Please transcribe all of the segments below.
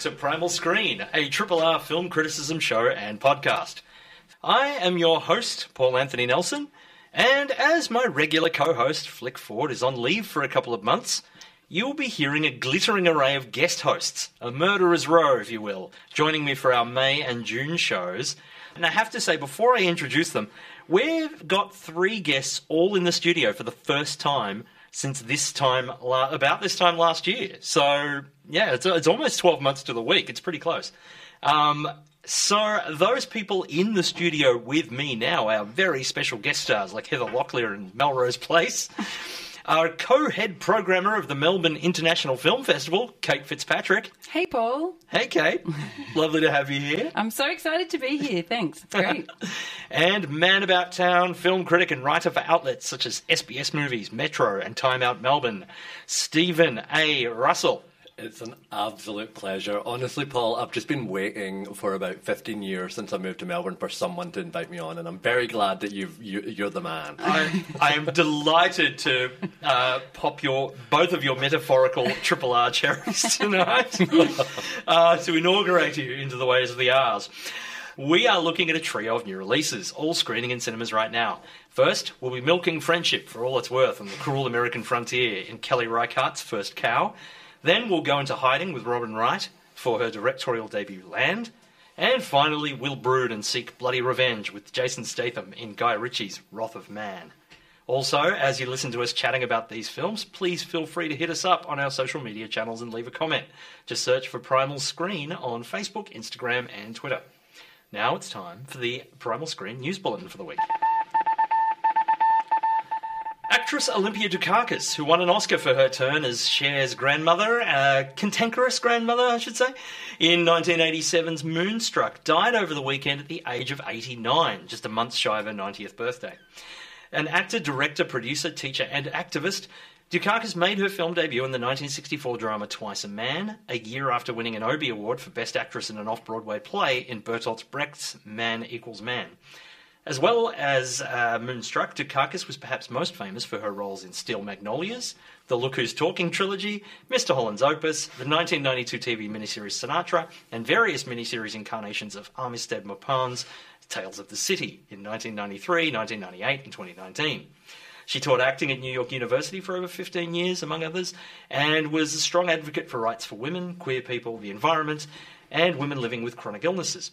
To Primal Screen, a Triple R film criticism show and podcast. I am your host, Paul Anthony Nelson, and as my regular co-host, Flick Ford, is on leave for a couple of months, you'll be hearing a glittering array of guest hosts, a murderer's row, if you will, joining me for our May and June shows. And I have to say, before I introduce them, we've got three guests all in the studio for the first time since about this time last year. So, yeah, it's almost 12 months to the week. It's pretty close. So those people in the studio with me now, our very special guest stars like Heather Locklear and Melrose Place, our co-head programmer of the Melbourne International Film Festival, Kate Fitzpatrick. Hey, Paul. Hey, Kate. Lovely to have you here. I'm so excited to be here. Thanks. It's great. And man about town, film critic and writer for outlets such as SBS Movies, Metro and Time Out Melbourne, Stephen A. Russell. It's an absolute pleasure. Honestly, Paul, I've just been waiting for about 15 years since I moved to Melbourne for someone to invite me on, and I'm very glad that you're the man. I am delighted to pop both of your metaphorical Triple R cherries tonight to inaugurate you into the ways of the R's. We are looking at a trio of new releases, all screening in cinemas right now. First, we'll be milking friendship for all it's worth on the cruel American frontier in Kelly Reichardt's First Cow. Then we'll go into hiding with Robin Wright for her directorial debut, Land. And finally, we'll brood and seek bloody revenge with Jason Statham in Guy Ritchie's Wrath of Man. Also, as you listen to us chatting about these films, please feel free to hit us up on our social media channels and leave a comment. Just search for Primal Screen on Facebook, Instagram and Twitter. Now it's time for the Primal Screen News Bulletin for the week. Actress Olympia Dukakis, who won an Oscar for her turn as Cher's grandmother, cantankerous grandmother, I should say, in 1987's Moonstruck, died over the weekend at the age of 89, just a month shy of her 90th birthday. An actor, director, producer, teacher and activist, Dukakis made her film debut in the 1964 drama Twice a Man, a year after winning an Obie Award for Best Actress in an Off-Broadway Play in Bertolt Brecht's Man Equals Man. As well as Moonstruck, Dukakis was perhaps most famous for her roles in Steel Magnolias, the Look Who's Talking trilogy, Mr. Holland's Opus, the 1992 TV miniseries Sinatra, and various miniseries incarnations of Armistead Maupin's Tales of the City in 1993, 1998 and 2019. She taught acting at New York University for over 15 years, among others, and was a strong advocate for rights for women, queer people, the environment, and women living with chronic illnesses.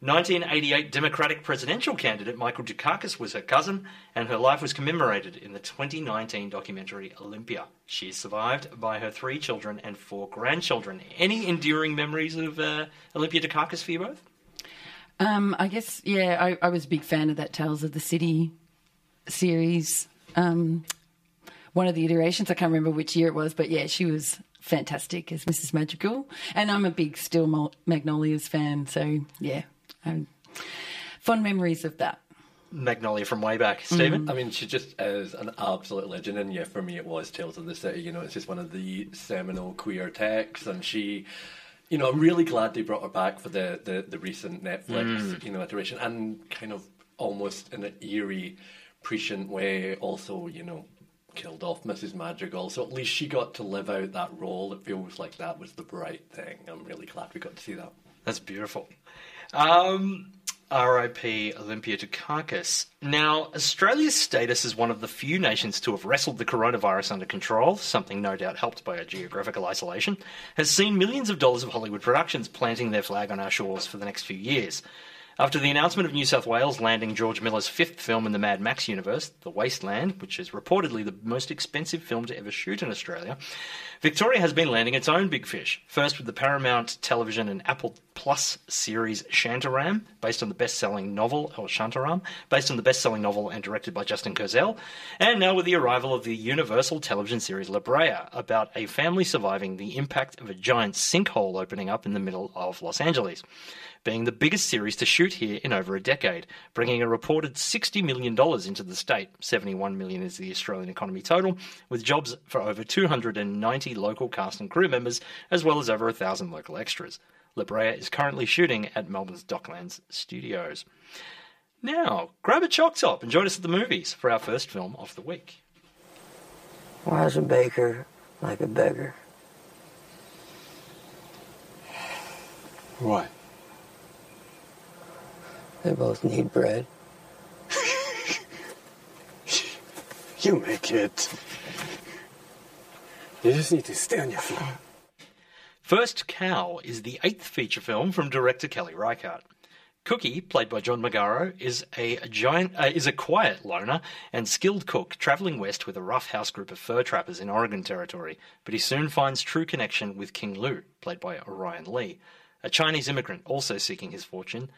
1988 Democratic presidential candidate Michael Dukakis was her cousin, and her life was commemorated in the 2019 documentary Olympia. She is survived by her three children and four grandchildren. Any enduring memories of Olympia Dukakis for you both? I guess, yeah, I was a big fan of that Tales of the City series. One of the iterations, I can't remember which year it was, but yeah, she was fantastic as Mrs. Madrigal. And I'm a big Steel Magnolias fan, so yeah. Fond memories of that. Magnolia from way back. Stephen? I mean, she just is an absolute legend, and yeah, for me it was Tales of the City. You know, it's just one of the seminal queer texts, and she, you know, I'm really glad they brought her back for the recent Netflix, you know, iteration, and kind of almost in an eerie, prescient way also, you know, killed off Mrs. Madrigal, so at least she got to live out that role. It feels like that was the right thing. I'm really glad we got to see that. That's beautiful. R.I.P. Olympia Dukakis. Now, Australia's status as one of the few nations to have wrestled the coronavirus under control, something no doubt helped by our geographical isolation, has seen millions of dollars of Hollywood productions planting their flag on our shores for the next few years. After the announcement of New South Wales landing George Miller's fifth film in the Mad Max universe, The Waste Land, which is reportedly the most expensive film to ever shoot in Australia, Victoria has been landing its own big fish, first with the Paramount Television and Apple Plus series Shantaram, based on the best-selling novel, and directed by Justin Kurzel, and now with the arrival of the Universal television series La Brea, about a family surviving the impact of a giant sinkhole opening up in the middle of Los Angeles, being the biggest series to shoot here in over a decade, bringing a reported $60 million into the state. $71 million is the Australian economy total, with jobs for over 290 local cast and crew members, as well as over 1,000 local extras. La Brea is currently shooting at Melbourne's Docklands Studios. Now, grab a choc top and join us at the movies for our first film of the week. Why is a baker like a beggar? Why? They both need bread. You make it. You just need to stay on your feet. First Cow is the eighth feature film from director Kelly Reichardt. Cookie, played by John Magaro, is a quiet loner and skilled cook travelling west with a roughhouse group of fur trappers in Oregon Territory, but he soon finds true connection with King Liu, played by Orion Lee, a Chinese immigrant also seeking his fortune.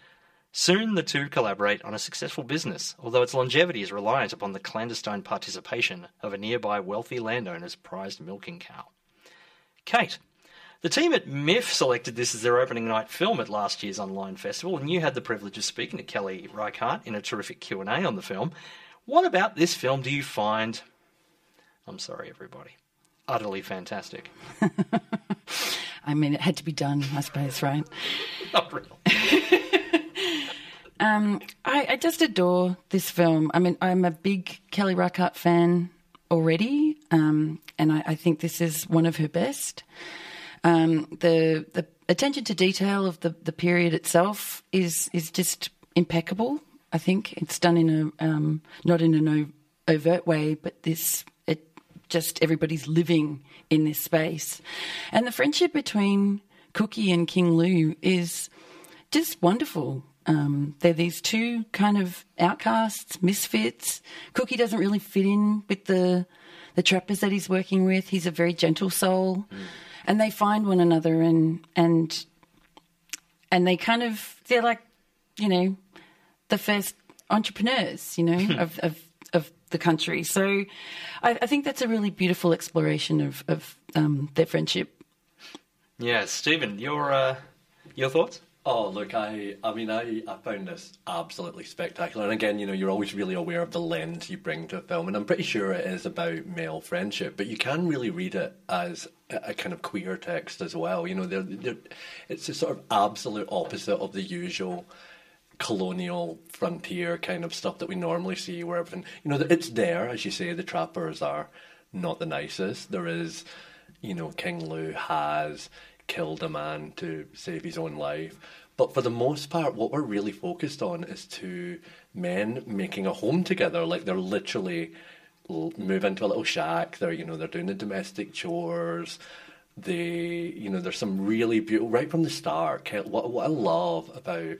Soon the two collaborate on a successful business, although its longevity is reliant upon the clandestine participation of a nearby wealthy landowner's prized milking cow. Kate. The team at MIF selected this as their opening night film at last year's online festival, and you had the privilege of speaking to Kelly Reichardt in a terrific Q&A on the film. What about this film do you find, I'm sorry everybody, utterly fantastic? I mean, it had to be done, I suppose, right? Not really. I just adore this film. I mean, I'm a big Kelly Reichardt fan already, and I think this is one of her best. The attention to detail of the period itself is just impeccable. I think it's done in a not in an overt way, but just everybody's living in this space, and the friendship between Cookie and King Liu is just wonderful. They're these two kind of outcasts, misfits. Cookie doesn't really fit in with the trappers that he's working with. He's a very gentle soul. Mm. And they find one another and they kind of, they're like, you know, the first entrepreneurs, you know, of the country. So I think that's a really beautiful exploration of their friendship. Yeah. Stephen, your thoughts? Oh, look, I found this absolutely spectacular. And again, you know, you're always really aware of the lens you bring to a film. And I'm pretty sure it is about male friendship, but you can really read it as a kind of queer text as well. You know, it's a sort of absolute opposite of the usual colonial frontier kind of stuff that we normally see where everything, you know, it's there, as you say, the trappers are not the nicest. There is, you know, King Liu has killed a man to save his own life. But for the most part, what we're really focused on is two men making a home together. Like, they're literally move into a little shack. They're, you know, they're doing the domestic chores. They, you know, there's some really beautiful, right from the start, what I love about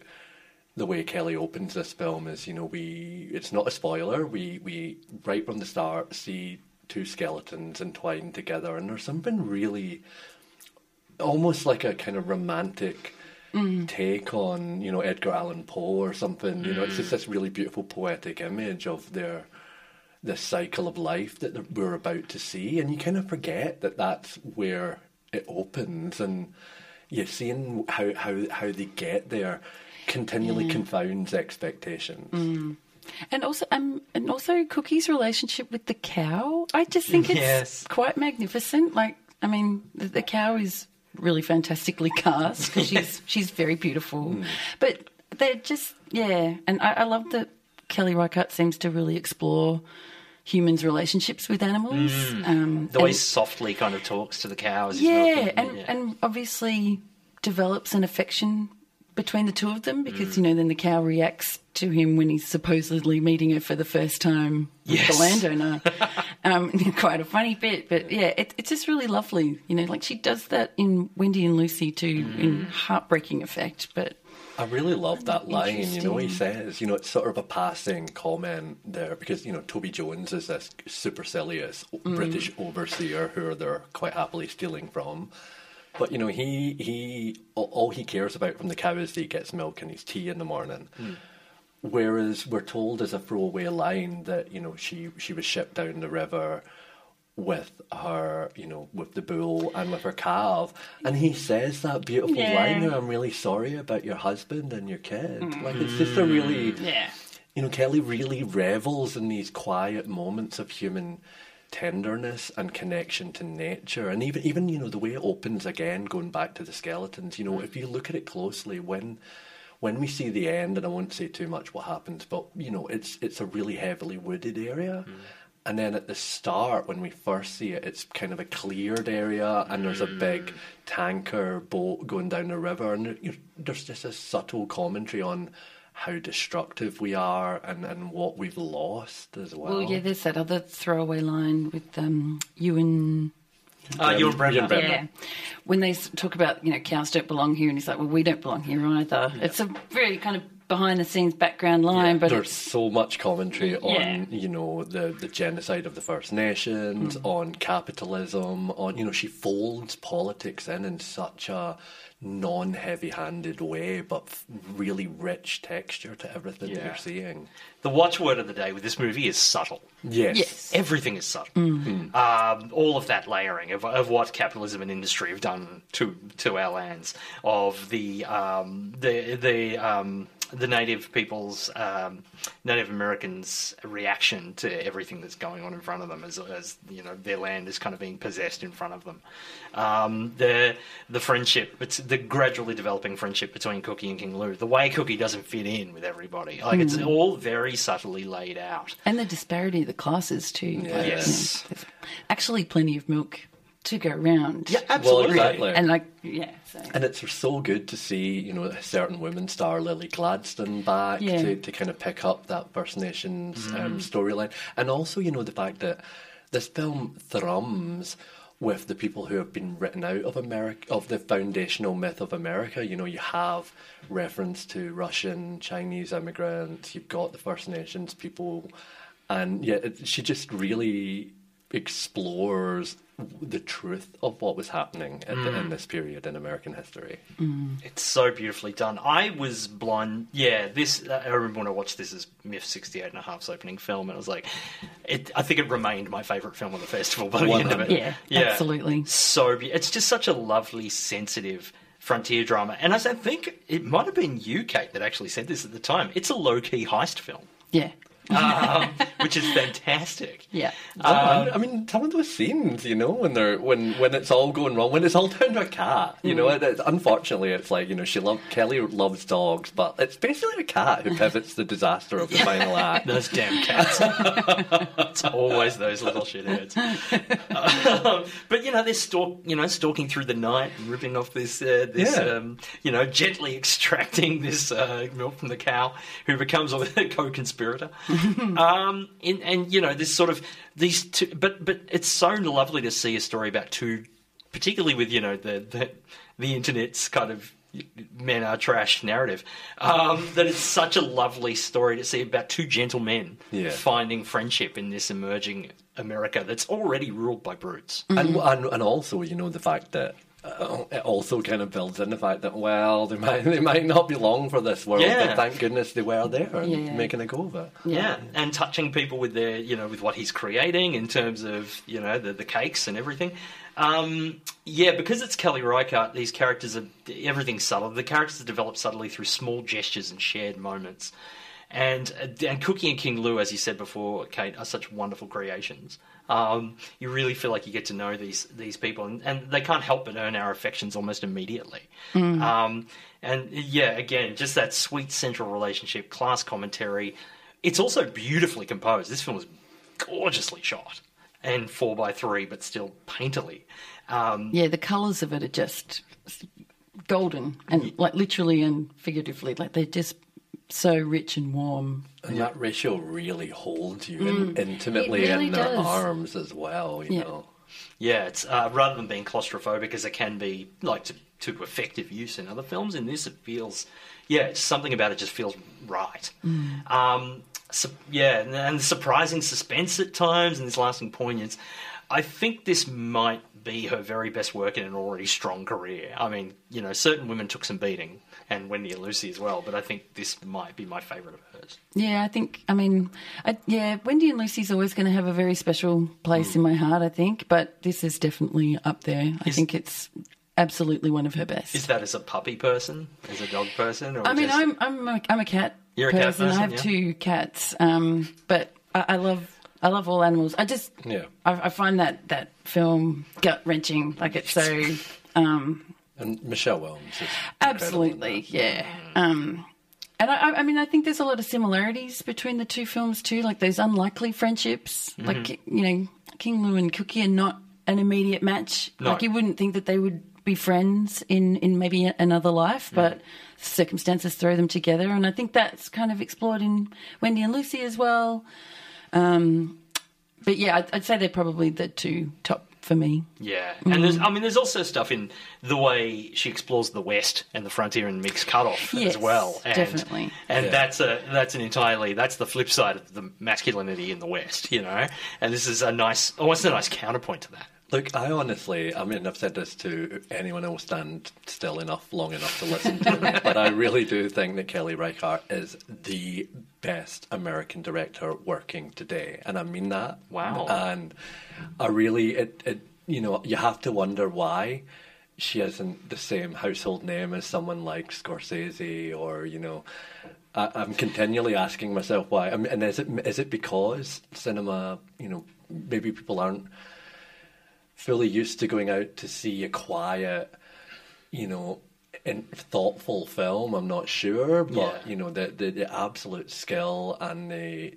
the way Kelly opens this film is, you know, it's not a spoiler. We right from the start, see two skeletons entwined together. And there's something really almost like a kind of romantic take on, you know, Edgar Allan Poe or something. You know, it's just this really beautiful poetic image of the cycle of life that we're about to see. And you kind of forget that that's where it opens. And you're seeing how they get there continually confounds expectations. Mm. And also Cookie's relationship with the cow. I just think it's quite magnificent. Like, I mean, the cow is really fantastically cast because she's very beautiful. Mm. But they're just, and I love that Kelly Reichardt seems to really explore humans' relationships with animals. Mm. The way he softly kind of talks to the cow. And obviously develops an affection between the two of them because, you know, then the cow reacts to him when he's supposedly meeting her for the first time with the landowner. Quite a funny bit, but it's just really lovely. You know, like she does that in Wendy and Lucy too, in heartbreaking effect, but I really love that line, you know, he says, you know, it's sort of a passing comment there because, you know, Toby Jones is this supercilious British overseer who they're quite happily stealing from. But, you know, he all he cares about from the cow is that he gets milk and his tea in the morning. Mm. Whereas we're told as a throwaway line that, you know, she was shipped down the river with her, you know, with the bull and with her calf. And he says that beautiful line there, I'm really sorry about your husband and your kid. Like, it's just a really... Yeah. You know, Kelly really revels in these quiet moments of human tenderness and connection to nature. And even, you know, the way it opens again, going back to the skeletons, you know, if you look at it closely, when we see the end, and I won't say too much what happens, but, you know, it's a really heavily wooded area. Mm. And then at the start, when we first see it, it's kind of a cleared area and there's a big tanker boat going down the river. And there's just a subtle commentary on how destructive we are and what we've lost as well. Well, yeah, there's that other throwaway line with Ewan... Ewan Bremner. Yeah. When they talk about, you know, cows don't belong here, and he's like, well, we don't belong here either. Yeah. It's a very kind of... behind-the-scenes background line, but there's so much commentary on, you know, the genocide of the First Nations, on capitalism, on, you know, she folds politics in such a non-heavy-handed way, but really rich texture to everything that you're seeing. The watchword of the day with this movie is subtle. Yes. Everything is subtle. Mm-hmm. All of that layering of what capitalism and industry have done to our lands, of the native people's, Native Americans' reaction to everything that's going on in front of them, as you know, their land is kind of being possessed in front of them. The friendship, it's the gradually developing friendship between Cookie and King Lou. The way Cookie doesn't fit in with everybody, like it's all very subtly laid out. And the disparity of the classes too. Yes, you know, actually, plenty of milk to go around. Yeah, absolutely. Well, exactly. And like, yeah. So. And it's so good to see, you know, a Certain Women star Lily Gladstone back to kind of pick up that First Nations storyline. And also, you know, the fact that this film thrums with the people who have been written out of America, of the foundational myth of America. You know, you have reference to Russian, Chinese immigrants, you've got the First Nations people. And yeah, she just really explores the truth of what was happening in this period in American history. It's so beautifully done. I was blind. Yeah, this. I remember when I watched this as MIFF 68.5's opening film, and I was like, I think it remained my favourite film of the festival by the end of it. Yeah, absolutely. So it's just such a lovely, sensitive frontier drama. And I think it might have been you, Kate, that actually said this at the time. It's a low-key heist film. Yeah. Which is fantastic. Yeah, I mean, some of those scenes, you know, when it's all going wrong, when it's all down to a cat, you know. Unfortunately, it's like, you know, Kelly loves dogs, but it's basically a cat who pivots the disaster of the final act. Those damn cats! It's always those little shitheads. But you know, they're stalking through the night, ripping off you know, gently extracting this milk from the cow, who becomes a co-conspirator. And you know, this sort of these two, but it's so lovely to see a story about two, particularly with, you know, the internet's kind of men are trash narrative, that it's such a lovely story to see about two gentle men finding friendship in this emerging America that's already ruled by brutes. And also, you know, the fact that it also kind of builds in the fact that, well, they might not be long for this world, but thank goodness they were there and making a go of it. Yeah, and touching people with their, you know, with what he's creating in terms of, you know, the cakes and everything. Because it's Kelly Reichardt, these characters are, everything's subtle. The characters are developed subtly through small gestures and shared moments. And Cookie and King Lou, as you said before, Kate, are such wonderful creations. You really feel like you get to know these people, and they can't help but earn our affections almost immediately. Again, just that sweet central relationship, class commentary. It's also beautifully composed. This film was gorgeously shot and 4x3, but still painterly. The colours of it are just golden, and like literally and figuratively, like they're just so rich and warm. And that ratio really holds you intimately really in their arms as well, you know. Yeah, it's rather than being claustrophobic, as it can be, like, to effective use in other films. In this, it feels, yeah, something about it just feels right. Mm. So, yeah, and the surprising suspense at times and this lasting poignance. I think this might be her very best work in an already strong career. I mean, you know, Certain Women took some beating, and Wendy and Lucy as well, but I think this might be my favourite of hers. Yeah, I think, I mean, Wendy and Lucy's always going to have a very special place in my heart, I think, but this is definitely up there. I think it's absolutely one of her best. Is that as a puppy person, as a dog person? Or I mean, I'm a cat person. You're a cat person, I have two cats, but I love all animals. I find that film gut-wrenching. Like, it's so... and Michelle Williams. Absolutely, yeah. And I mean, I think there's a lot of similarities between the two films too, like those unlikely friendships. Mm-hmm. Like, you know, King Lou and Cookie are not an immediate match. No. Like, you wouldn't think that they would be friends in maybe another life, but circumstances throw them together. And I think that's kind of explored in Wendy and Lucy as well. But yeah, I'd say they're probably the two top for me. Yeah, and there's also stuff in the way she explores the West and the frontier and mixed cutoff as well. And, definitely. And that's the flip side of the masculinity in the West, you know. And this is a nice counterpoint to that. Look, I've said this to anyone who will stand still enough, long enough to listen to me, but I really do think that Kelly Reichardt is the best American director working today, and I mean that. Wow. And I really, you know, you have to wonder why she isn't the same household name as someone like Scorsese or, you know... I'm continually asking myself why. I mean, and is it because cinema, you know, maybe people aren't fully used to going out to see a quiet, you know, and thoughtful film. I'm not sure, but you know, the absolute skill and the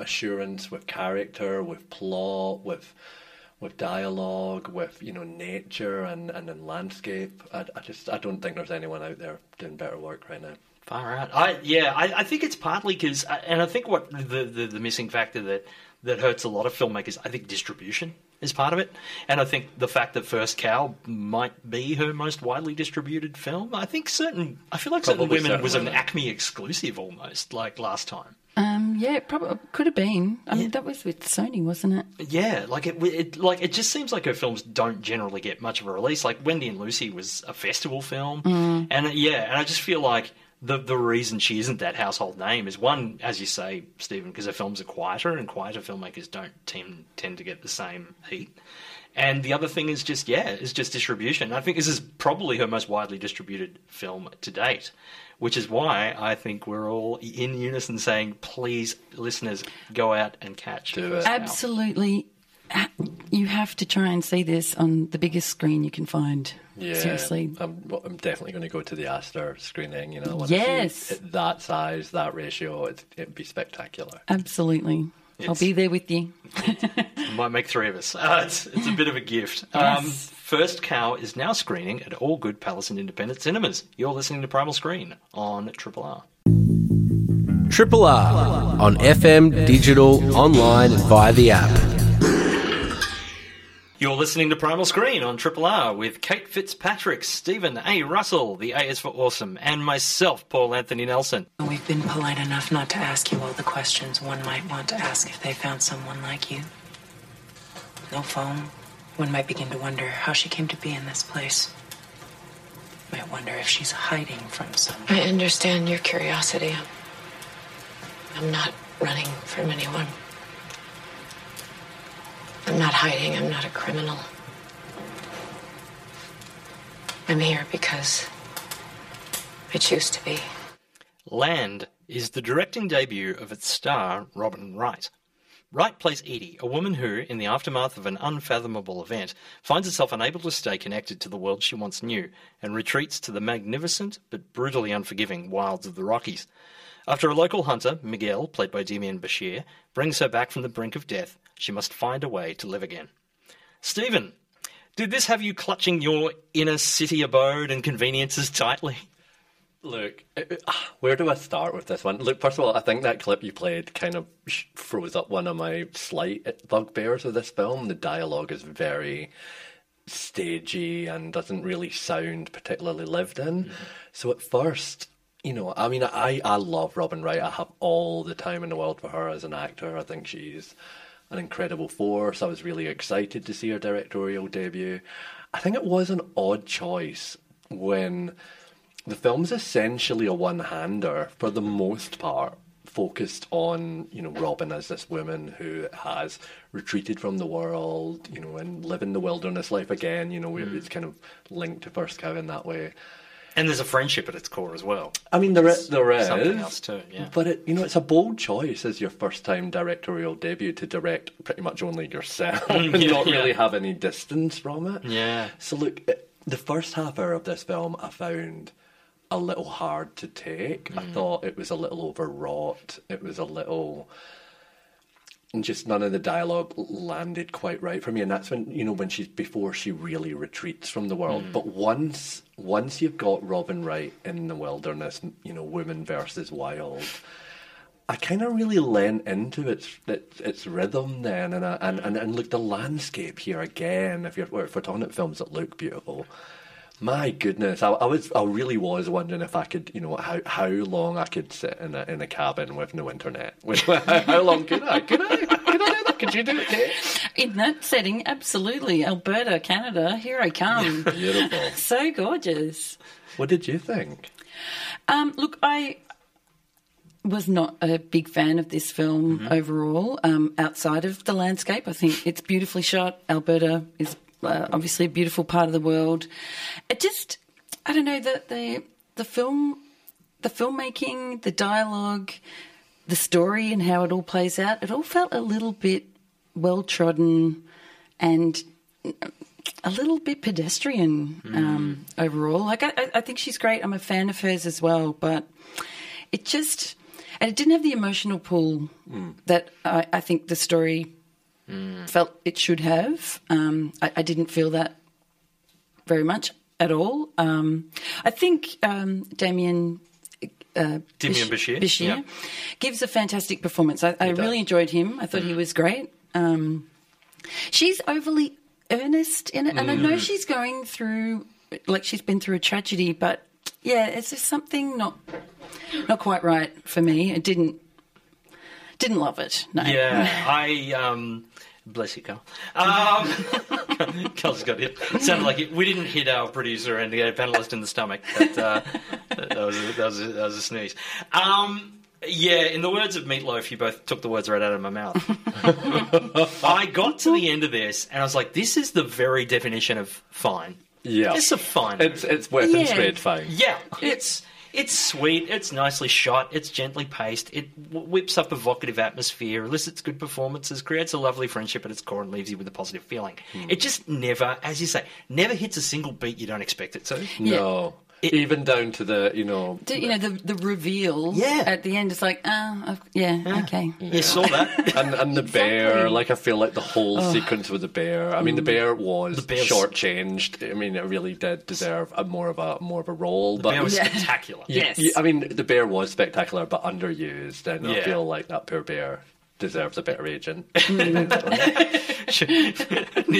assurance with character, with plot, with dialogue, with, you know, nature and in landscape. I don't think there's anyone out there doing better work right now. Far out. I think it's partly because, and I think what the missing factor that hurts a lot of filmmakers, I think distribution is part of it. And I think the fact that First Cow might be her most widely distributed film, I feel like Certain Women was an Acme exclusive almost, like last time. Yeah, it probably could have been. I mean, that was with Sony, wasn't it? Yeah, like it just seems like her films don't generally get much of a release. Like Wendy and Lucy was a festival film, and I just feel like the reason she isn't that household name is, one, as you say, Stephen, because her films are quieter, and quieter filmmakers don't tend to get the same heat. And the other thing is just distribution. I think this is probably her most widely distributed film to date, which is why I think we're all in unison saying, please, listeners, go out and catch it. Absolutely. You have to try and see this on the biggest screen you can find. Yeah, seriously. I'm definitely going to go to the Astor screening. You know, I want to see it, that size, that ratio. It'd be spectacular. Absolutely. I'll be there with you. It might make three of us. It's a bit of a gift. Yes. First Cow is now screening at all good Palace and independent cinemas. You're listening to Primal Screen on Triple R. Triple R on FM, digital, online, and via the app. You're listening to Primal Screen on Triple R with Kate Fitzpatrick, Stephen A. Russell, the A is for Awesome, and myself, Paul Anthony Nelson. We've been polite enough not to ask you all the questions one might want to ask if they found someone like you. No phone. One might begin to wonder how she came to be in this place. Might wonder if she's hiding from someone. I understand your curiosity. I'm not running from anyone. I'm not hiding. I'm not a criminal. I'm here because I choose to be. Land is the directing debut of its star, Robin Wright. Wright plays Edie, a woman who, in the aftermath of an unfathomable event, finds herself unable to stay connected to the world she once knew and retreats to the magnificent but brutally unforgiving wilds of the Rockies. After a local hunter, Miguel, played by Demián Bichir, brings her back from the brink of death, she must find a way to live again. Stephen, did this have you clutching your inner city abode and conveniences tightly? Look, where do I start with this one? Look, first of all, I think that clip you played kind of froze up one of my slight bugbears of this film. The dialogue is very stagey and doesn't really sound particularly lived in. Mm-hmm. So at first, you know, I mean, I love Robin Wright. I have all the time in the world for her as an actor. I think she's an incredible force. I was really excited to see her directorial debut. I think it was an odd choice when the film's essentially a one-hander for the most part, focused on, you know, Robin as this woman who has retreated from the world, you know, and living the wilderness life again. You know, it's kind of linked to First Cow in that way. And there's a friendship at its core as well. I mean, there is. Something else too, yeah. But, it's a bold choice as your first-time directorial debut to direct pretty much only yourself and not really have any distance from it. Yeah. So, look, the first half hour of this film I found a little hard to take. Mm. I thought it was a little overwrought. It was a little... just none of the dialogue landed quite right for me, and that's when before she really retreats from the world. Mm. But once you've got Robin Wright in the wilderness, women versus wild, I kind of really lent into its rhythm then, and look, the landscape here again. If we're talking about films that look beautiful, my goodness, I really was wondering if I could, how long I could sit in a cabin with no internet. How long could I? Could I do that? Could you do it, Kate? In that setting, absolutely. Alberta, Canada, here I come. Beautiful. So gorgeous. What did you think? Look, I was not a big fan of this film overall. Outside of the landscape, I think it's beautifully shot. Alberta is obviously a beautiful part of the world. It just, I don't know, the filmmaking, the dialogue, the story and how it all plays out, it all felt a little bit well-trodden and a little bit pedestrian overall. Like, I think she's great. I'm a fan of hers as well, but it just, and it didn't have the emotional pull that I think the story felt it should have. I didn't feel that very much at all. I think Demián Bichir gives a fantastic performance. I really enjoyed him. I thought he was great. She's overly earnest in it, and I know she's going through, like, she's been through a tragedy, but yeah, it's just something not quite right for me. It didn't love it, no. Yeah, bless you, Carl. Carl's got it. It sounded like we didn't hit our producer and the panellist in the stomach. But, that was a sneeze. Yeah, in the words of Meatloaf, you both took the words right out of my mouth. I got to the end of this and I was like, this is the very definition of fine. Yeah. It's a fine movie. It's weapons grade fine. Yeah, It's sweet, it's nicely shot, it's gently paced, it whips up a evocative atmosphere, elicits good performances, creates a lovely friendship at its core, and leaves you with a positive feeling. It just never, as you say, never hits a single beat you don't expect it to. No. Even down to the, the reveal at the end. It's like, okay. Yeah. You saw that. and the bear, like, I feel like the whole sequence with the bear. I mean, the bear was shortchanged. I mean, it really did deserve more of a role. The bear was spectacular. Yes. I mean, the bear was spectacular, but underused. And I feel like that poor bear deserves a better agent. Need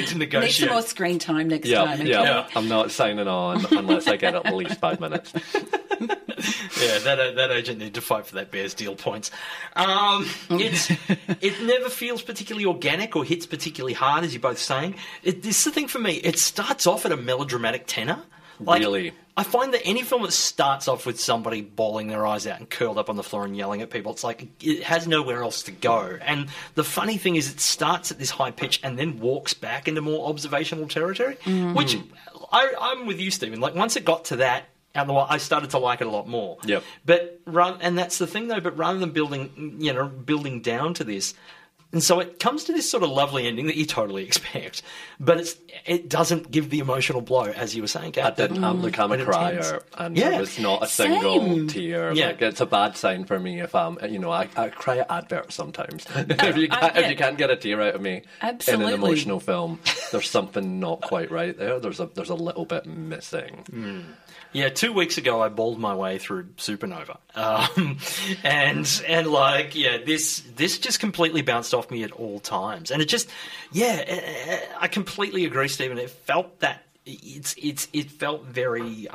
to negotiate. Need some more screen time next time. Okay? Yeah, I'm not signing on unless I get at least 5 minutes. Yeah, that agent need to fight for that bear's deal points. It never feels particularly organic or hits particularly hard, as you're both saying. This is the thing for me. It starts off at a melodramatic tenor. Like, really? I find that any film that starts off with somebody bawling their eyes out and curled up on the floor and yelling at people, it's like it has nowhere else to go. And the funny thing is it starts at this high pitch and then walks back into more observational territory, which I'm with you, Stephen. Like, once it got to that, I started to like it a lot more. Yep. And that's the thing, though, but rather than building down to this... And so it comes to this sort of lovely ending that you totally expect, but it doesn't give the emotional blow, as you were saying, Kat. I didn't. Look, I'm a crier, and there was not a single tear. Yeah. Like, it's a bad sign for me if I'm, I cry at adverts sometimes. If you can't get a tear out of me in an emotional film, there's something not quite right there. There's a little bit missing. Mm. Yeah, 2 weeks ago I bawled my way through Supernova, and this just completely bounced off off me at all times. And it just, yeah, I completely agree, Stephen. It felt that it felt very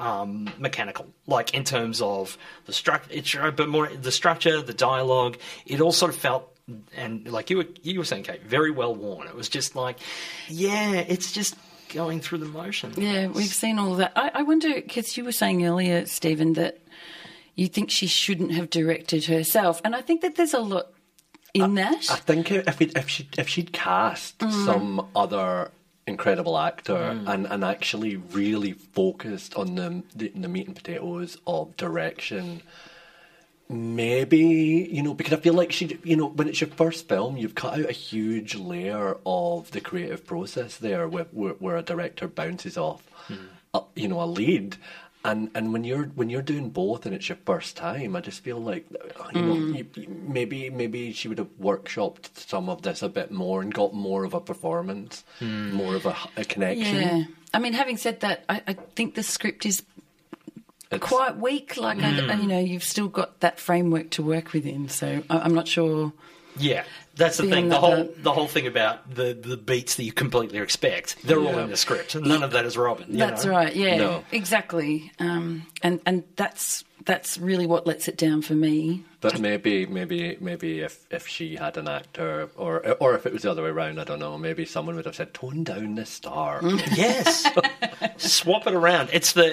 mechanical, like in terms of the structure, but more the structure, the dialogue. It all sort of felt, and like you were saying, Kate, very well worn. It was just like, yeah, it's just going through the motions. Yeah, we've seen all of that. I wonder, because you were saying earlier, Stephen, that you think she shouldn't have directed herself, and I think that there's a lot in that. I think if she'd cast some other incredible actor and actually really focused on the meat and potatoes of direction, maybe, you know, because I feel like she, you know, when it's your first film, you've cut out a huge layer of the creative process there, where a director bounces off, you know, a lead. And when you're doing both and it's your first time, I just feel like, you know, maybe she would have workshopped some of this a bit more and got more of a performance, more of a connection. Yeah. I mean, having said that, I think the script is quite weak. Like, you know, you've still got that framework to work within, so I'm not sure. Yeah, that's the thing. The whole thing about the beats that you completely expect, they're all in the script. None of that is Robin. That's right. Yeah, no. Exactly. And that's really what lets it down for me. But maybe if she had an actor, or if it was the other way around, I don't know. Maybe someone would have said, "Tone down the star." Yes, swap it around. It's the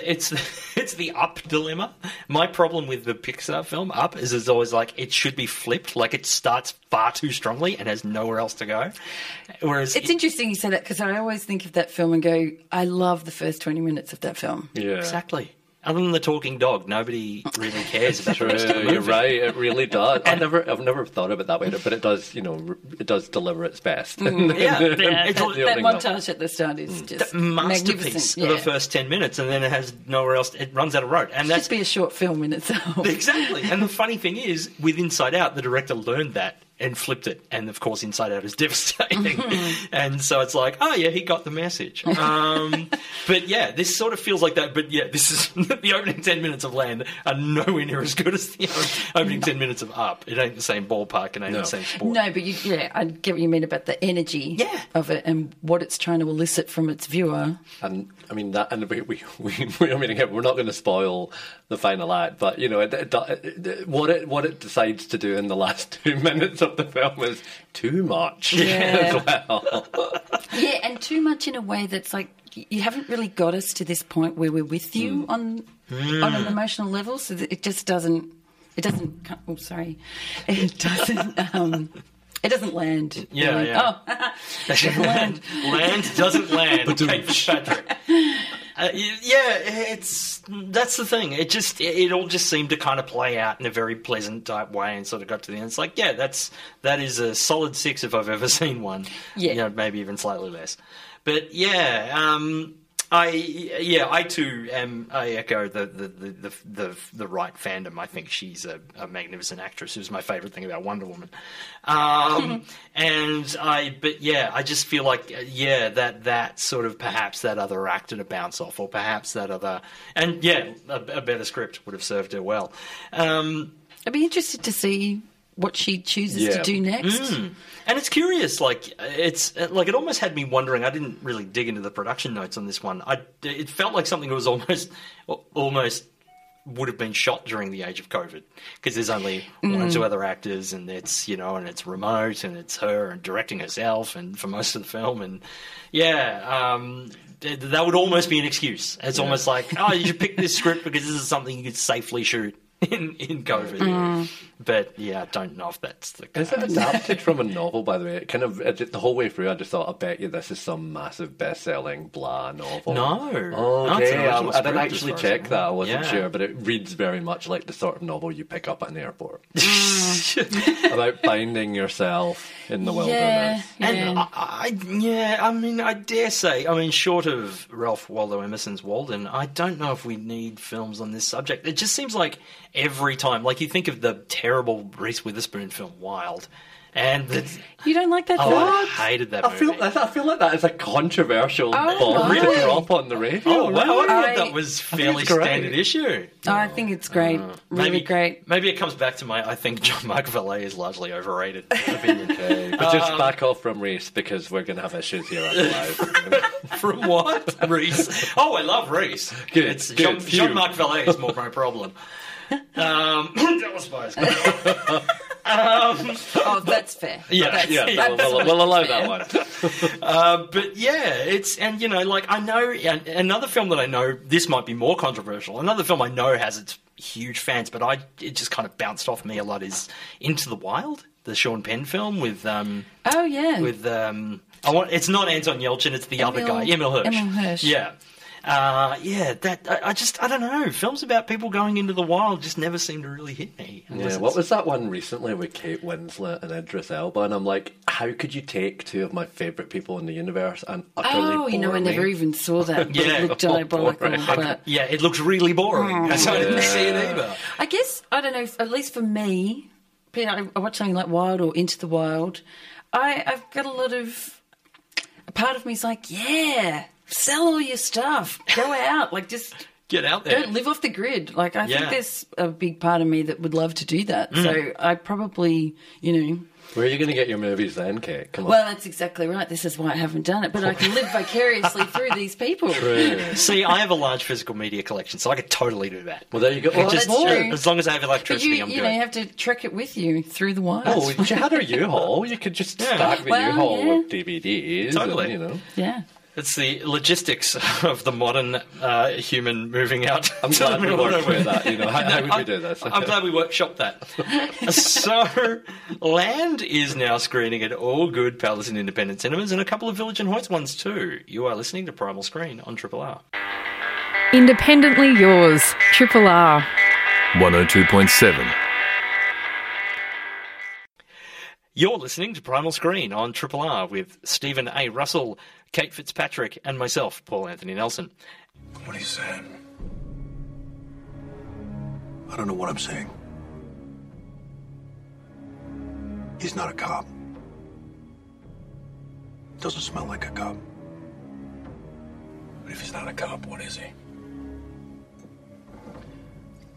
Up dilemma. My problem with the Pixar film Up is it's always like it should be flipped. Like it starts far too strongly and has nowhere else to go. Whereas it's interesting you say that, because I always think of that film and go, "I love the first 20 minutes of that film." Yeah, exactly. Other than the talking dog, nobody really cares about the rest of the movie. You're right, it really does. I've never thought of it that way, but it does, you know, it does deliver its best. That montage at the start is just the masterpiece of the first 10 minutes, and then it has nowhere else. It runs out of road, and that should be a short film in itself. Exactly. And the funny thing is, with Inside Out, the director learned that and flipped it, and of course Inside Out is devastating. And so it's like, oh yeah, he got the message. But yeah, this sort of feels like that. But yeah, this is the opening 10 minutes of Land are nowhere near as good as the opening 10 minutes of Up. It ain't the same ballpark, and ain't the same sport. No, but I get what you mean about the energy of it and what it's trying to elicit from its viewer. And I mean that, and we're not going to spoil the final act, but you know, what it decides to do in the last 2 minutes of the film is too much as well. Yeah, and too much in a way that's like, you haven't really got us to this point where we're with you on an emotional level, so that it doesn't land. Yeah, really. Yeah. Oh. Doesn't land. Land doesn't land. Kate Fitzpatrick. That's the thing. It all just seemed to kind of play out in a very pleasant type way, and sort of got to the end. It's like, yeah, that is a solid 6 if I've ever seen one. Yeah, you know, maybe even slightly less. But yeah, I too am. I echo the Wright fandom. I think she's a magnificent actress. It was my favourite thing about Wonder Woman. I just feel like that sort of perhaps that other actor to bounce off, or perhaps that other, and a better script would have served her well. I'd be interested to see what she chooses to do next. And it's curious, like, it's like it almost had me wondering. I didn't really dig into the production notes on this one. It felt like something that was almost would have been shot during the age of COVID, because there's only one or two other actors, and it's, you know, and it's remote, and it's her and directing herself, and for most of the film, and that would almost be an excuse. It's almost like, oh, you should pick this script because this is something you could safely shoot in COVID. But yeah, I don't know if that's the case. Is it adapted from a novel, by the way? It kind of, the whole way through I just thought, I bet you this is some massive best-selling blah novel. No. Okay, I didn't actually check that. I wasn't sure, but it reads very much like the sort of novel you pick up at an airport. About finding yourself in the wilderness. I dare say, short of Ralph Waldo Emerson's Walden, I don't know if we need films on this subject. It just seems like every time, like you think of the terrible Reese Witherspoon film Wild, And you don't like that? Oh, I hated that movie. I feel like that is a controversial drop on the radio. Oh, wow. I thought that was fairly standard issue. Oh, I think it's great. Really great. Maybe it comes back to I think Jean-Marc Vallée is largely overrated. Okay. But just back off from Reese, because we're going to have issues here on the live. From what? Reese. Oh, I love Reese. Good. It's good. Jean-Marc Vallée is more my problem. That was biased. That's fair. Yeah, we'll allow that one. But yeah, another film that I know, this might be more controversial. Another film I know has its huge fans, but it just kind of bounced off me a lot is Into the Wild, the Sean Penn film with it's not Anton Yelchin, it's the other guy, Emil Hirsch. Emil Hirsch. Yeah. I don't know. Films about people going into the wild just never seem to really hit me. Yeah, what was that one recently with Kate Winslet and Idris Elba? And I'm like, how could you take two of my favourite people in the universe and utterly boring? I never even saw that. Yeah, it looked diabolical. But... yeah, it looks really boring. I didn't see it either. I guess, I don't know, at least for me, I watch something like Wild or Into the Wild, I've got a part of me is like, yeah... sell all your stuff. Go out. Just get out there. Don't live off the grid. I think there's a big part of me that would love to do that. So I probably, Where are you going to get your movies then, Kate? Come on. Well, that's exactly right. This is why I haven't done it. But I can live vicariously through these people. True. See, I have a large physical media collection, so I could totally do that. Well, there you go. Well, that's true. As long as I have electricity, I'm good. You have to trek it with you through the wild. Oh, if you had a U-Haul, you could just start with U-Haul with DVDs. Totally. Yeah. It's the logistics of the modern human moving out. I'm glad we worked with that. How would we do this? Okay. I'm glad we workshopped that. So, Land is now screening at all good Palace and independent cinemas and a couple of Village and Hoyts ones too. You are listening to Primal Screen on Triple R. Independently yours, Triple R. 102.7. You're listening to Primal Screen on Triple R with Stephen A. Russell, Kate Fitzpatrick, and myself, Paul Anthony Nelson. What are you saying? I don't know what I'm saying. He's not a cop. Doesn't smell like a cop. But if he's not a cop, what is he?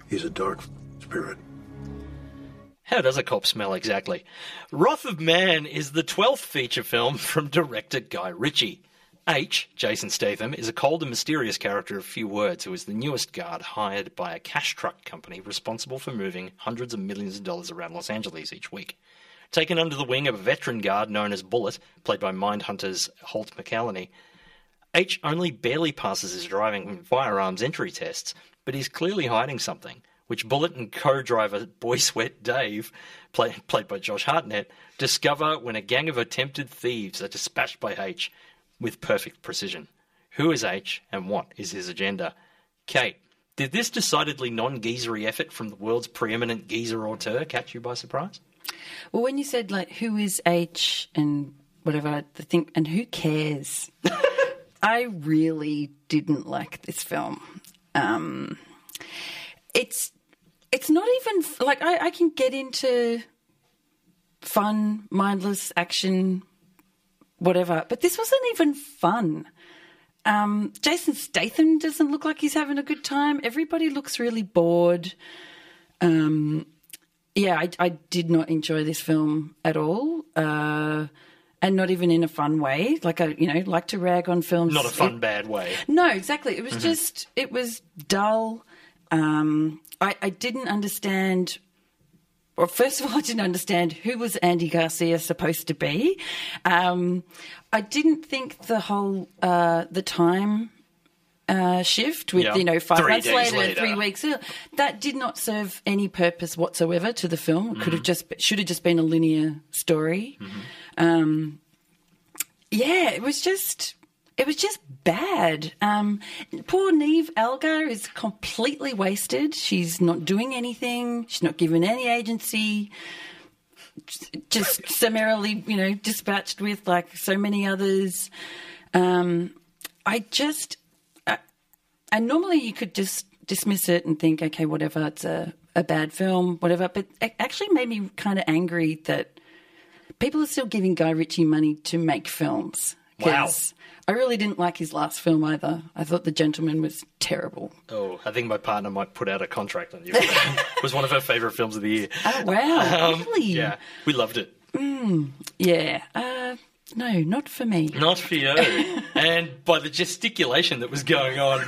He's a dark spirit. How does a cop smell exactly? Wrath of Man is the 12th feature film from director Guy Ritchie. H, Jason Statham, is a cold and mysterious character of few words who is the newest guard hired by a cash truck company responsible for moving hundreds of millions of dollars around Los Angeles each week. Taken under the wing of a veteran guard known as Bullet, played by Mindhunter's Holt McCallany, H only barely passes his driving and firearms entry tests, but he's clearly hiding something, which Bullet and co-driver Boy Sweat Dave, played by Josh Hartnett, discover when a gang of attempted thieves are dispatched by H with perfect precision. Who is H and what is his agenda? Kate, did this decidedly non-geezery effort from the world's preeminent geezer auteur catch you by surprise? Well, when you said, who is H and whatever, and who cares? I really didn't like this film. It's not even... I can get into fun, mindless action, whatever, but this wasn't even fun. Jason Statham doesn't look like he's having a good time. Everybody looks really bored. I did not enjoy this film at all, and not even in a fun way. I like to rag on films. Not a fun, bad way. No, exactly. It was just... it was dull... I didn't understand. Well, first of all, I didn't understand who was Andy Garcia supposed to be. I didn't think the whole the time shift with 5 months later, 3 weeks that did not serve any purpose whatsoever to the film. It should have just been a linear story. It was just bad. Poor Neve Algar is completely wasted. She's not doing anything. She's not given any agency. Just summarily, dispatched with so many others. And normally you could just dismiss it and think, okay, whatever, it's a bad film, whatever. But it actually made me kind of angry that people are still giving Guy Ritchie money to make films. Wow. I really didn't like his last film either. I thought The Gentleman was terrible. Oh, I think my partner might put out a contract on you. It was one of her favourite films of the year. Oh, wow. Really? Yeah, we loved it. Mm, yeah. No, not for me. Not for you. And by the gesticulation that was going on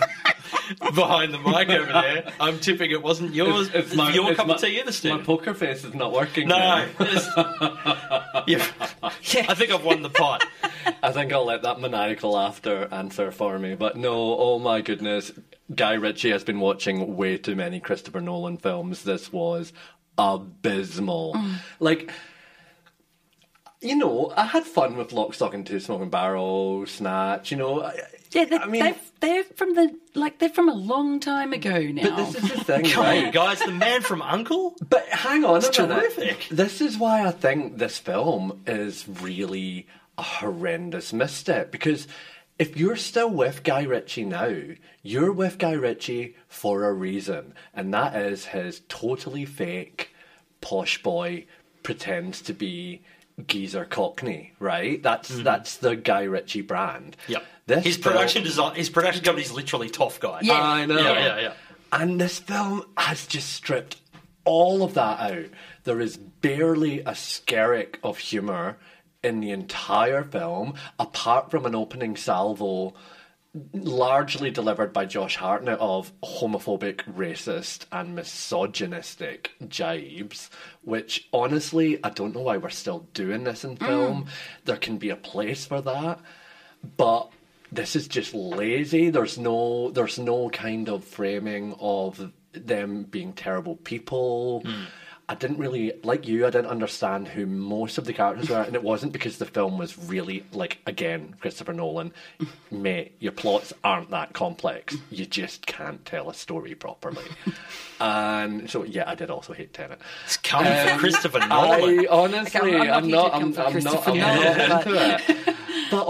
behind the mic over there, I'm tipping it wasn't yours. It's your cup of tea either, Steve. My poker face is not working. No. Yeah. I think I've won the pot. I think I'll let that maniacal laughter answer for me. But no, oh my goodness, Guy Ritchie has been watching way too many Christopher Nolan films. This was abysmal. Like, you know, I had fun with Lock, Stock and Two Smoking Barrel, Snatch, you know. Yeah, they're from a long time ago now. But this is the thing, right? Guys, The Man from U.N.C.L.E.? But hang on a minute. It's terrific. This is why I think this film is really a horrendous misstep, because if you're still with Guy Ritchie now, you're with Guy Ritchie for a reason, and that is his totally fake posh boy pretends to be geezer cockney, right? That's the Guy Ritchie brand. Yep. His production company is literally Tough Guy. Yeah, I know. Yeah. And this film has just stripped all of that out. There is barely a skerrick of humour in the entire film, apart from an opening salvo largely delivered by Josh Hartnett of homophobic, racist and misogynistic jibes, which honestly, I don't know why we're still doing this in film. There can be a place for that, but this is just lazy. There's no kind of framing of them being terrible people. I didn't really, like you, I didn't understand who most of the characters were, and it wasn't because the film was really, like, again, Christopher Nolan, mate, your plots aren't that complex. You just can't tell a story properly. And so, yeah, I did also hate Tenet. It's coming from Christopher Nolan. I'm not into it. But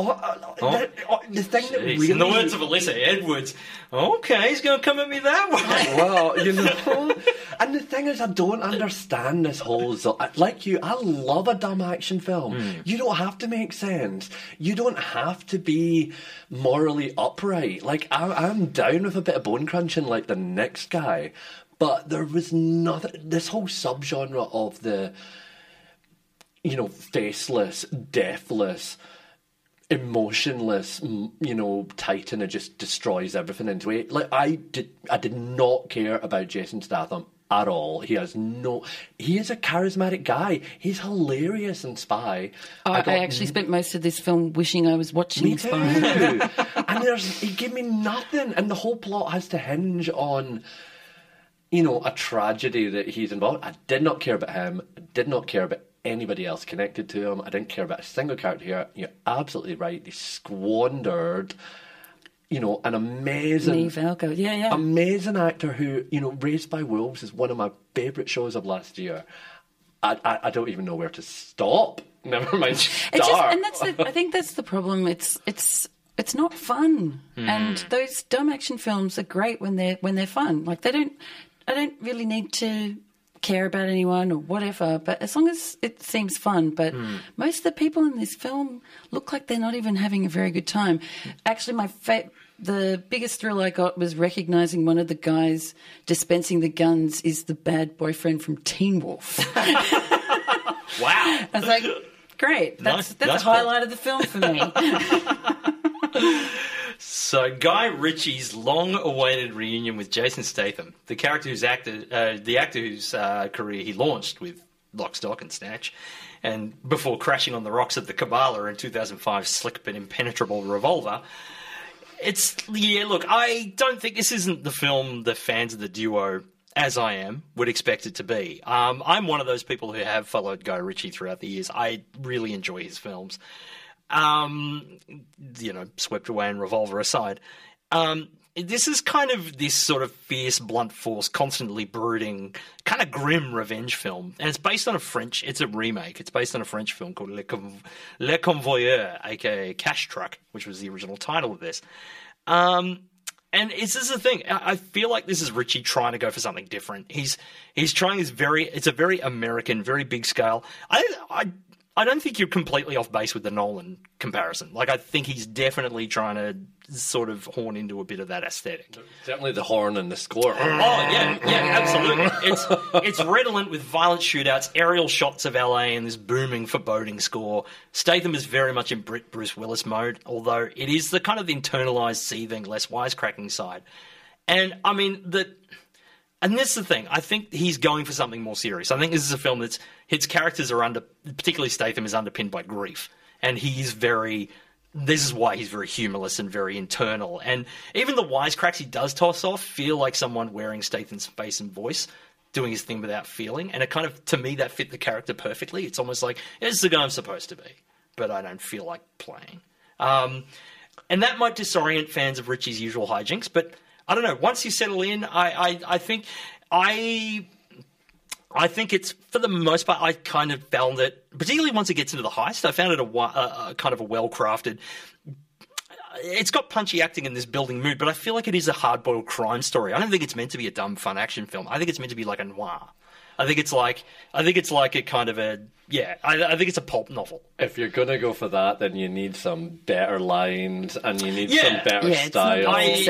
the thing that really... In the words of Alyssa Edwards, okay, he's going to come at me that way. Well, you know... And the thing is, I don't understand this whole... Like you, I love a dumb action film. You don't have to make sense. You don't have to be morally upright. Like, I'm down with a bit of bone crunching like the next guy. But there was nothing... This whole subgenre of the, you know, faceless, deathless... emotionless, you know, Titan, it just destroys everything into it. Like, I did not care about Jason Statham at all. He is a charismatic guy. He's hilarious in Spy. Oh, I actually spent most of this film wishing I was watching Spy. And he gave me nothing. And the whole plot has to hinge on, you know, a tragedy that he's involved. I did not care about him. I did not care about anybody else connected to him. I didn't care about a single character here. You're absolutely right. They squandered, you know, an amazing... Amazing actor who, you know, Raised by Wolves is one of my favourite shows of last year. I don't even know where to stop. Never mind start. I think that's the problem. It's not fun. And those dumb action films are great when they're fun. Like, I don't really need to care about anyone or whatever, but as long as it seems fun. But most of the people in this film look like they're not even having a very good time. Actually, the biggest thrill I got was recognising one of the guys dispensing the guns is the bad boyfriend from Teen Wolf. Wow. I was like, great. That's the highlight of the film for me. So Guy Ritchie's long-awaited reunion with Jason Statham, the actor whose career he launched with Lock, Stock and Snatch, and before crashing on the rocks of the Kabbalah in 2005's slick but impenetrable Revolver. I don't think this isn't the film the fans of the duo, as I am, would expect it to be. I'm one of those people who have followed Guy Ritchie throughout the years. I really enjoy his films. You know, Swept Away and Revolver aside. This is kind of this sort of fierce, blunt force, constantly brooding, kind of grim revenge film. And it's a remake. It's based on a French film called Le Convoyeur, a.k.a. Cash Truck, which was the original title of this. And this is the thing. I feel like this is Ritchie trying to go for something different. He's trying it's a very American, very big scale. I I don't think you're completely off base with the Nolan comparison. Like, I think he's definitely trying to sort of horn into a bit of that aesthetic. Definitely the horn and the score. Oh, yeah, absolutely. It's redolent with violent shootouts, aerial shots of LA, and this booming, foreboding score. Statham is very much in Bruce Willis mode, although it is the kind of internalised, seething, less wisecracking side. And, I mean, and this is the thing. I think he's going for something more serious. I think this is a film that's its characters are particularly Statham is underpinned by grief, and this is why he's very humorless and very internal. And even the wisecracks he does toss off feel like someone wearing Statham's face and voice, doing his thing without feeling. And it kind of, to me, that fit the character perfectly. It's almost like, this is the guy I'm supposed to be, but I don't feel like playing. And that might disorient fans of Ritchie's usual hijinks, but I don't know. Once you settle in, I think it's, for the most part, I kind of found it, particularly once it gets into the heist, I found it a kind of a well-crafted. It's got punchy acting in this building mood, but I feel like it is a hard-boiled crime story. I don't think it's meant to be a dumb, fun action film. I think it's meant to be like a noir. I think it's like a kind of a, yeah, I think it's a pulp novel. If you're going to go for that, then you need some better lines and you need some better style. I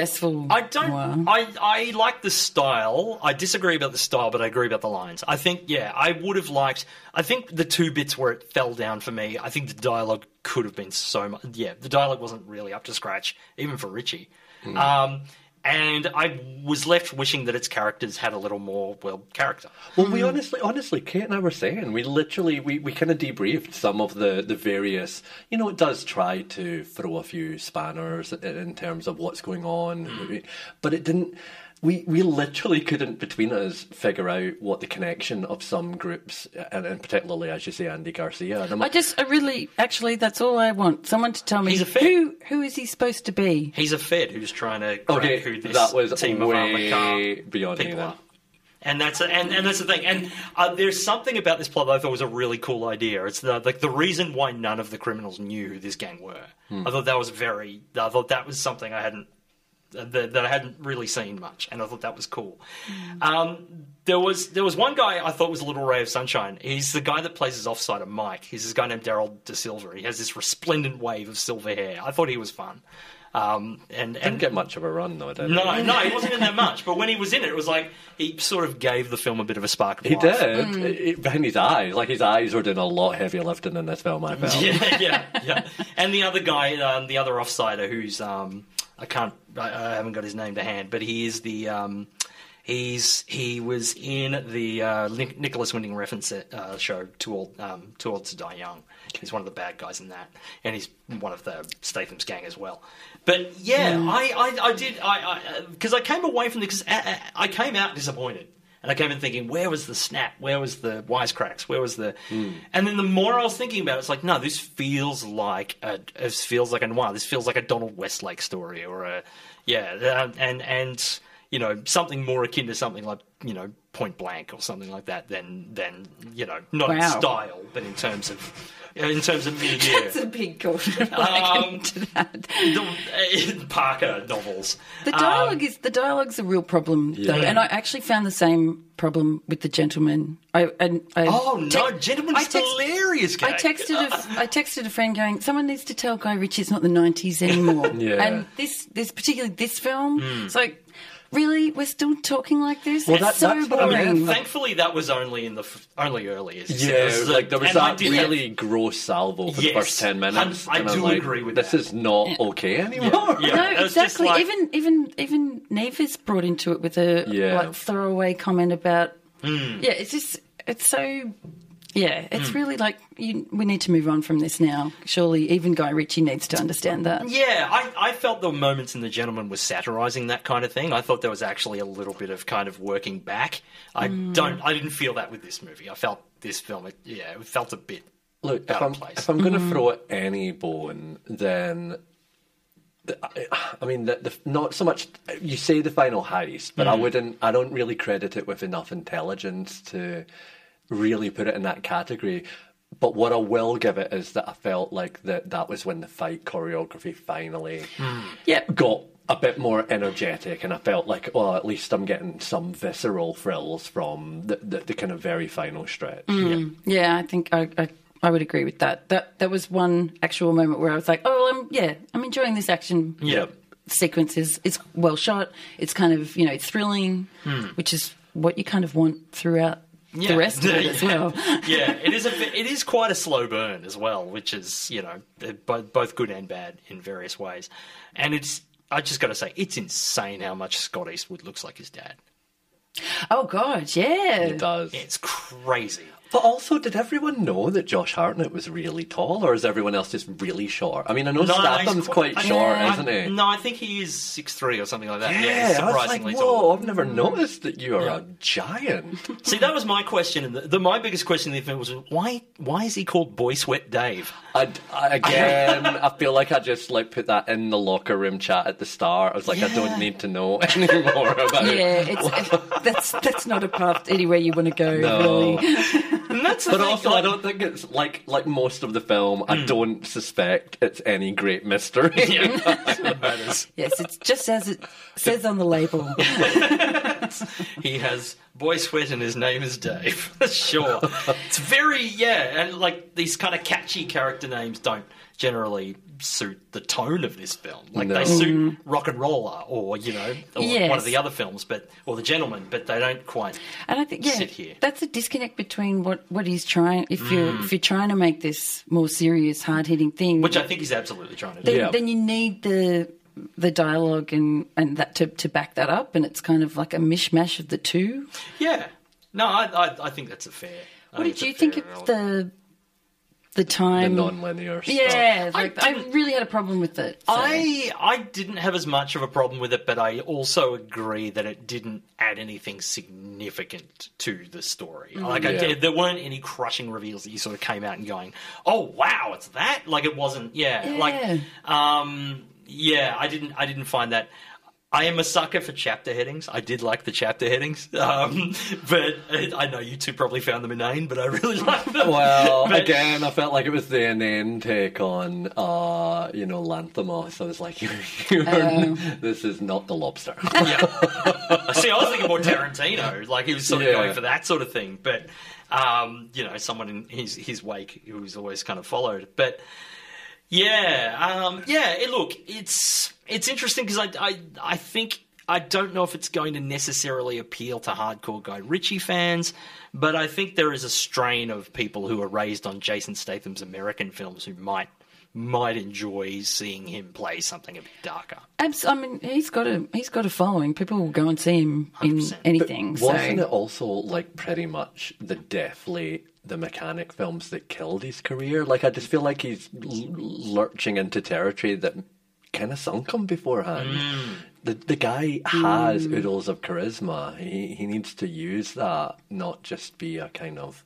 like the style. I disagree about the style, but I agree about the lines. I think, I would have liked, I think the two bits where it fell down for me, I think the dialogue could have been so much, the dialogue wasn't really up to scratch, even for Ritchie. Mm. And I was left wishing that its characters had a little more, character. Well, we honestly, Kate and I were saying, we kind of debriefed some of the various, it does try to throw a few spanners in terms of what's going on, but it didn't. We literally couldn't, between us, figure out what the connection of some groups, and particularly, as you say, Andy Garcia. And I that's all I want. Someone to tell me, who is he supposed to be? He's a Fed who's trying to grab who this team of armored beyond people are. And that's the thing. And there's something about this plot that I thought was a really cool idea. It's the reason why none of the criminals knew who this gang were. I thought that was something I hadn't. That I hadn't really seen much, and I thought that was cool. There was one guy I thought was a little ray of sunshine. He's the guy that plays his offside of Mike. He's this guy named Daryl De Silva. He has this resplendent wave of silver hair. I thought he was fun. And didn't get much of a run though. No, he wasn't in that much. But when he was in it was like he sort of gave the film a bit of a spark. He did. Behind his eyes, like his eyes were doing a lot heavier lifting in this film. I felt. Yeah. And the other guy, the other offsider, who's I haven't got his name to hand, but he is the. He was in the Nicholas Winding reference show, Too Old to Die Young. He's one of the bad guys in that, and he's one of the Statham's gang as well. But I did because I came away from this. I came out disappointed, and I came in thinking, where was the snap? Where was the wisecracks? Where was the? And then the more I was thinking about it, it's like, no, this feels like a noir. This feels like a Donald Westlake story, or and. Something more akin to something like, Point Blank or something like that than not in style, but in terms of mid-year. That's a big culture. To that. The Parker novels. The dialogue is a real problem, though, and I actually found the same problem with The Gentleman. Gentleman's hilarious. Guy. I texted a friend going, someone needs to tell Guy Ritchie it's not the 90s anymore. And this particularly this film, it's like. Really, we're still talking like this? Well, that's boring. I mean, thankfully, that was only in the only early. There was that really gross salvo for the first 10 minutes. I agree with this. This is not okay anymore. No, exactly. Like, even Nevis brought into it with a throwaway comment about. It's so. Yeah, it's really like we need to move on from this now. Surely even Guy Ritchie needs to understand that. Yeah, I felt the moments in The Gentleman was satirising that kind of thing. I thought there was actually a little bit of kind of working back. I didn't feel that with this movie. I felt this film, it felt a bit out of place. If I'm going to throw any bone, then... I mean, not so much. You say the final heist, but I don't really credit it with enough intelligence to... really put it in that category. But what I will give it is that I felt like that was when the fight choreography finally got a bit more energetic, and I felt like, well, at least I'm getting some visceral thrills from the kind of very final stretch. I think I I would agree with that. That was one actual moment where I was like, oh, I'm enjoying this action sequence. It's well shot. It's kind of, thrilling, which is what you kind of want throughout the rest of it as well. Yeah, it is quite a slow burn as well, which is, both good and bad in various ways. And I just got to say, it's insane how much Scott Eastwood looks like his dad. Oh, God, yeah. He does. It's crazy. But also, did everyone know that Josh Hartnett was really tall, or is everyone else just really short? I mean, I know Statham's quite short, isn't he? No, I think he is 6'3" or something like that. Yeah, he's surprisingly tall. Whoa, I've never noticed that you are a giant. See, that was my question. And my biggest question in the film was, why is he called Boy Sweat Dave? I feel like I just put that in the locker room chat at the start. I was like, I don't need to know anymore about it. That's not a path anywhere you want to go, really. But also, I don't think it's like most of the film. I don't suspect it's any great mystery. Yes, it's just as it says on the label. He has boy sweat and his name is Dave. Sure, it's very and these kind of catchy character names don't generally suit the tone of this film. They suit Rock and Roller or, one of the other films, or The Gentleman, but they don't quite sit here. That's a disconnect between what he's trying, if you're trying to make this more serious, hard-hitting thing. Which I think he's absolutely trying to do. Then you need the dialogue and that to back that up, and it's kind of like a mishmash of the two. Yeah. No, I think that's a fair... What did you think of the time, the non-linear stuff. Yeah, I really had a problem with it. So. I didn't have as much of a problem with it, but I also agree that it didn't add anything significant to the story. There weren't any crushing reveals that you sort of came out and going, "Oh wow, it's that!" It wasn't. I didn't find that. I am a sucker for chapter headings. I did like the chapter headings. But I know you two probably found them inane, but I really liked them. Well, again, I felt like it was the inane take on, Lanthimos. I was like, this is not The Lobster. See, I was thinking more Tarantino. He was sort of going for that sort of thing. But, someone in his wake who was always kind of followed. But... it's interesting because I think I don't know if it's going to necessarily appeal to hardcore Guy Ritchie fans, but I think there is a strain of people who are raised on Jason Statham's American films who might enjoy seeing him play something a bit darker. He's got a following. People will go and see him 100%. In anything. But wasn't it also pretty much the deathly... the mechanic films that killed his career? I just feel like he's lurching into territory that kind of sunk him beforehand. The guy has oodles of charisma. He needs to use that, not just be a kind of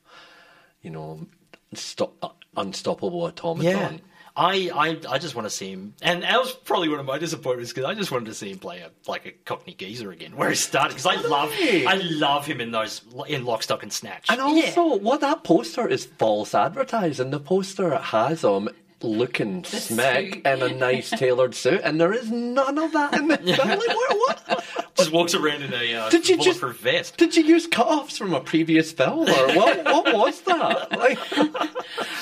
unstoppable automaton. I just want to see him, and that was probably one of my disappointments because I just wanted to see him play a Cockney geezer again, where he started. Because I love him in those in Lock, Stock and Snatch. And also, what that poster is false advertising. The poster has him looking smack in a nice tailored suit, and there is none of that in the film. What? Just walks around in a bulletproof vest. Did you use cut-offs from a previous film, or what? What was that?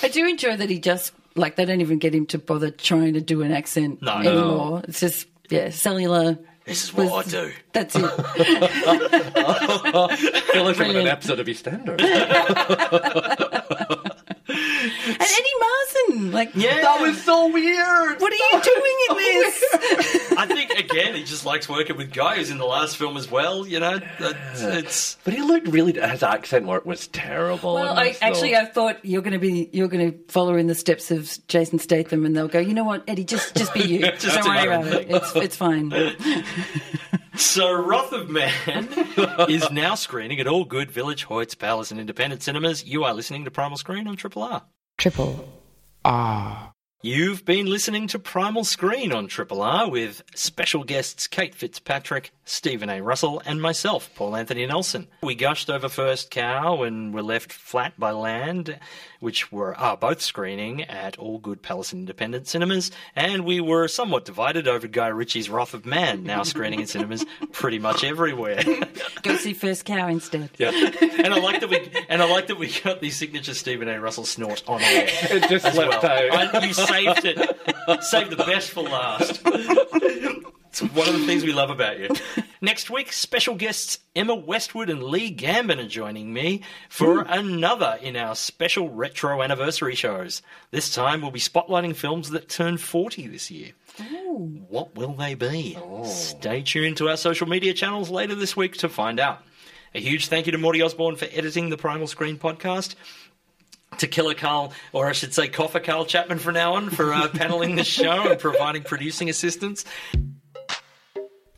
I do enjoy that he just. They don't even get him to bother trying to do an accent anymore. No. It's just, cellular. This is what I do. That's it. I feel like I'm in an episode of EastEnders. And Eddie Marson. That was so weird. What are you doing in this? I think, again, he just likes working with Guy, who's in the last film as well, But he looked really... His accent work was terrible. Well, I thought you're going to follow in the steps of Jason Statham and they'll go, you know what, Eddie, just be you. Don't worry about it. It's fine. So Wrath of Man is now screening at all good Village, Hoyts, Palace and independent cinemas. You are listening to Primal Screen on Triple R. Triple R. You've been listening to Primal Screen on Triple R with special guests Kate Fitzpatrick, Stephen A. Russell and myself, Paul Anthony Nelson. We gushed over First Cow and were left flat by Land, which are both screening at all good Palace independent cinemas, and we were somewhat divided over Guy Ritchie's Wrath of Man, now screening in cinemas pretty much everywhere. Go see First Cow instead. Yeah. And I like that we got the signature Stephen A. Russell snort on air. It just left out. You saved it. Saved the best for last. It's one of the things we love about you. Next week, special guests Emma Westwood and Lee Gambin are joining me for another in our special retro anniversary shows. This time we'll be spotlighting films that turn 40 this year. Ooh. What will they be? Oh. Stay tuned to our social media channels later this week to find out. A huge thank you to Morty Osborne for editing the Primal Screen podcast. To Killer Carl, or I should say Coffer Carl Chapman from now on, for panelling the show and providing producing assistance.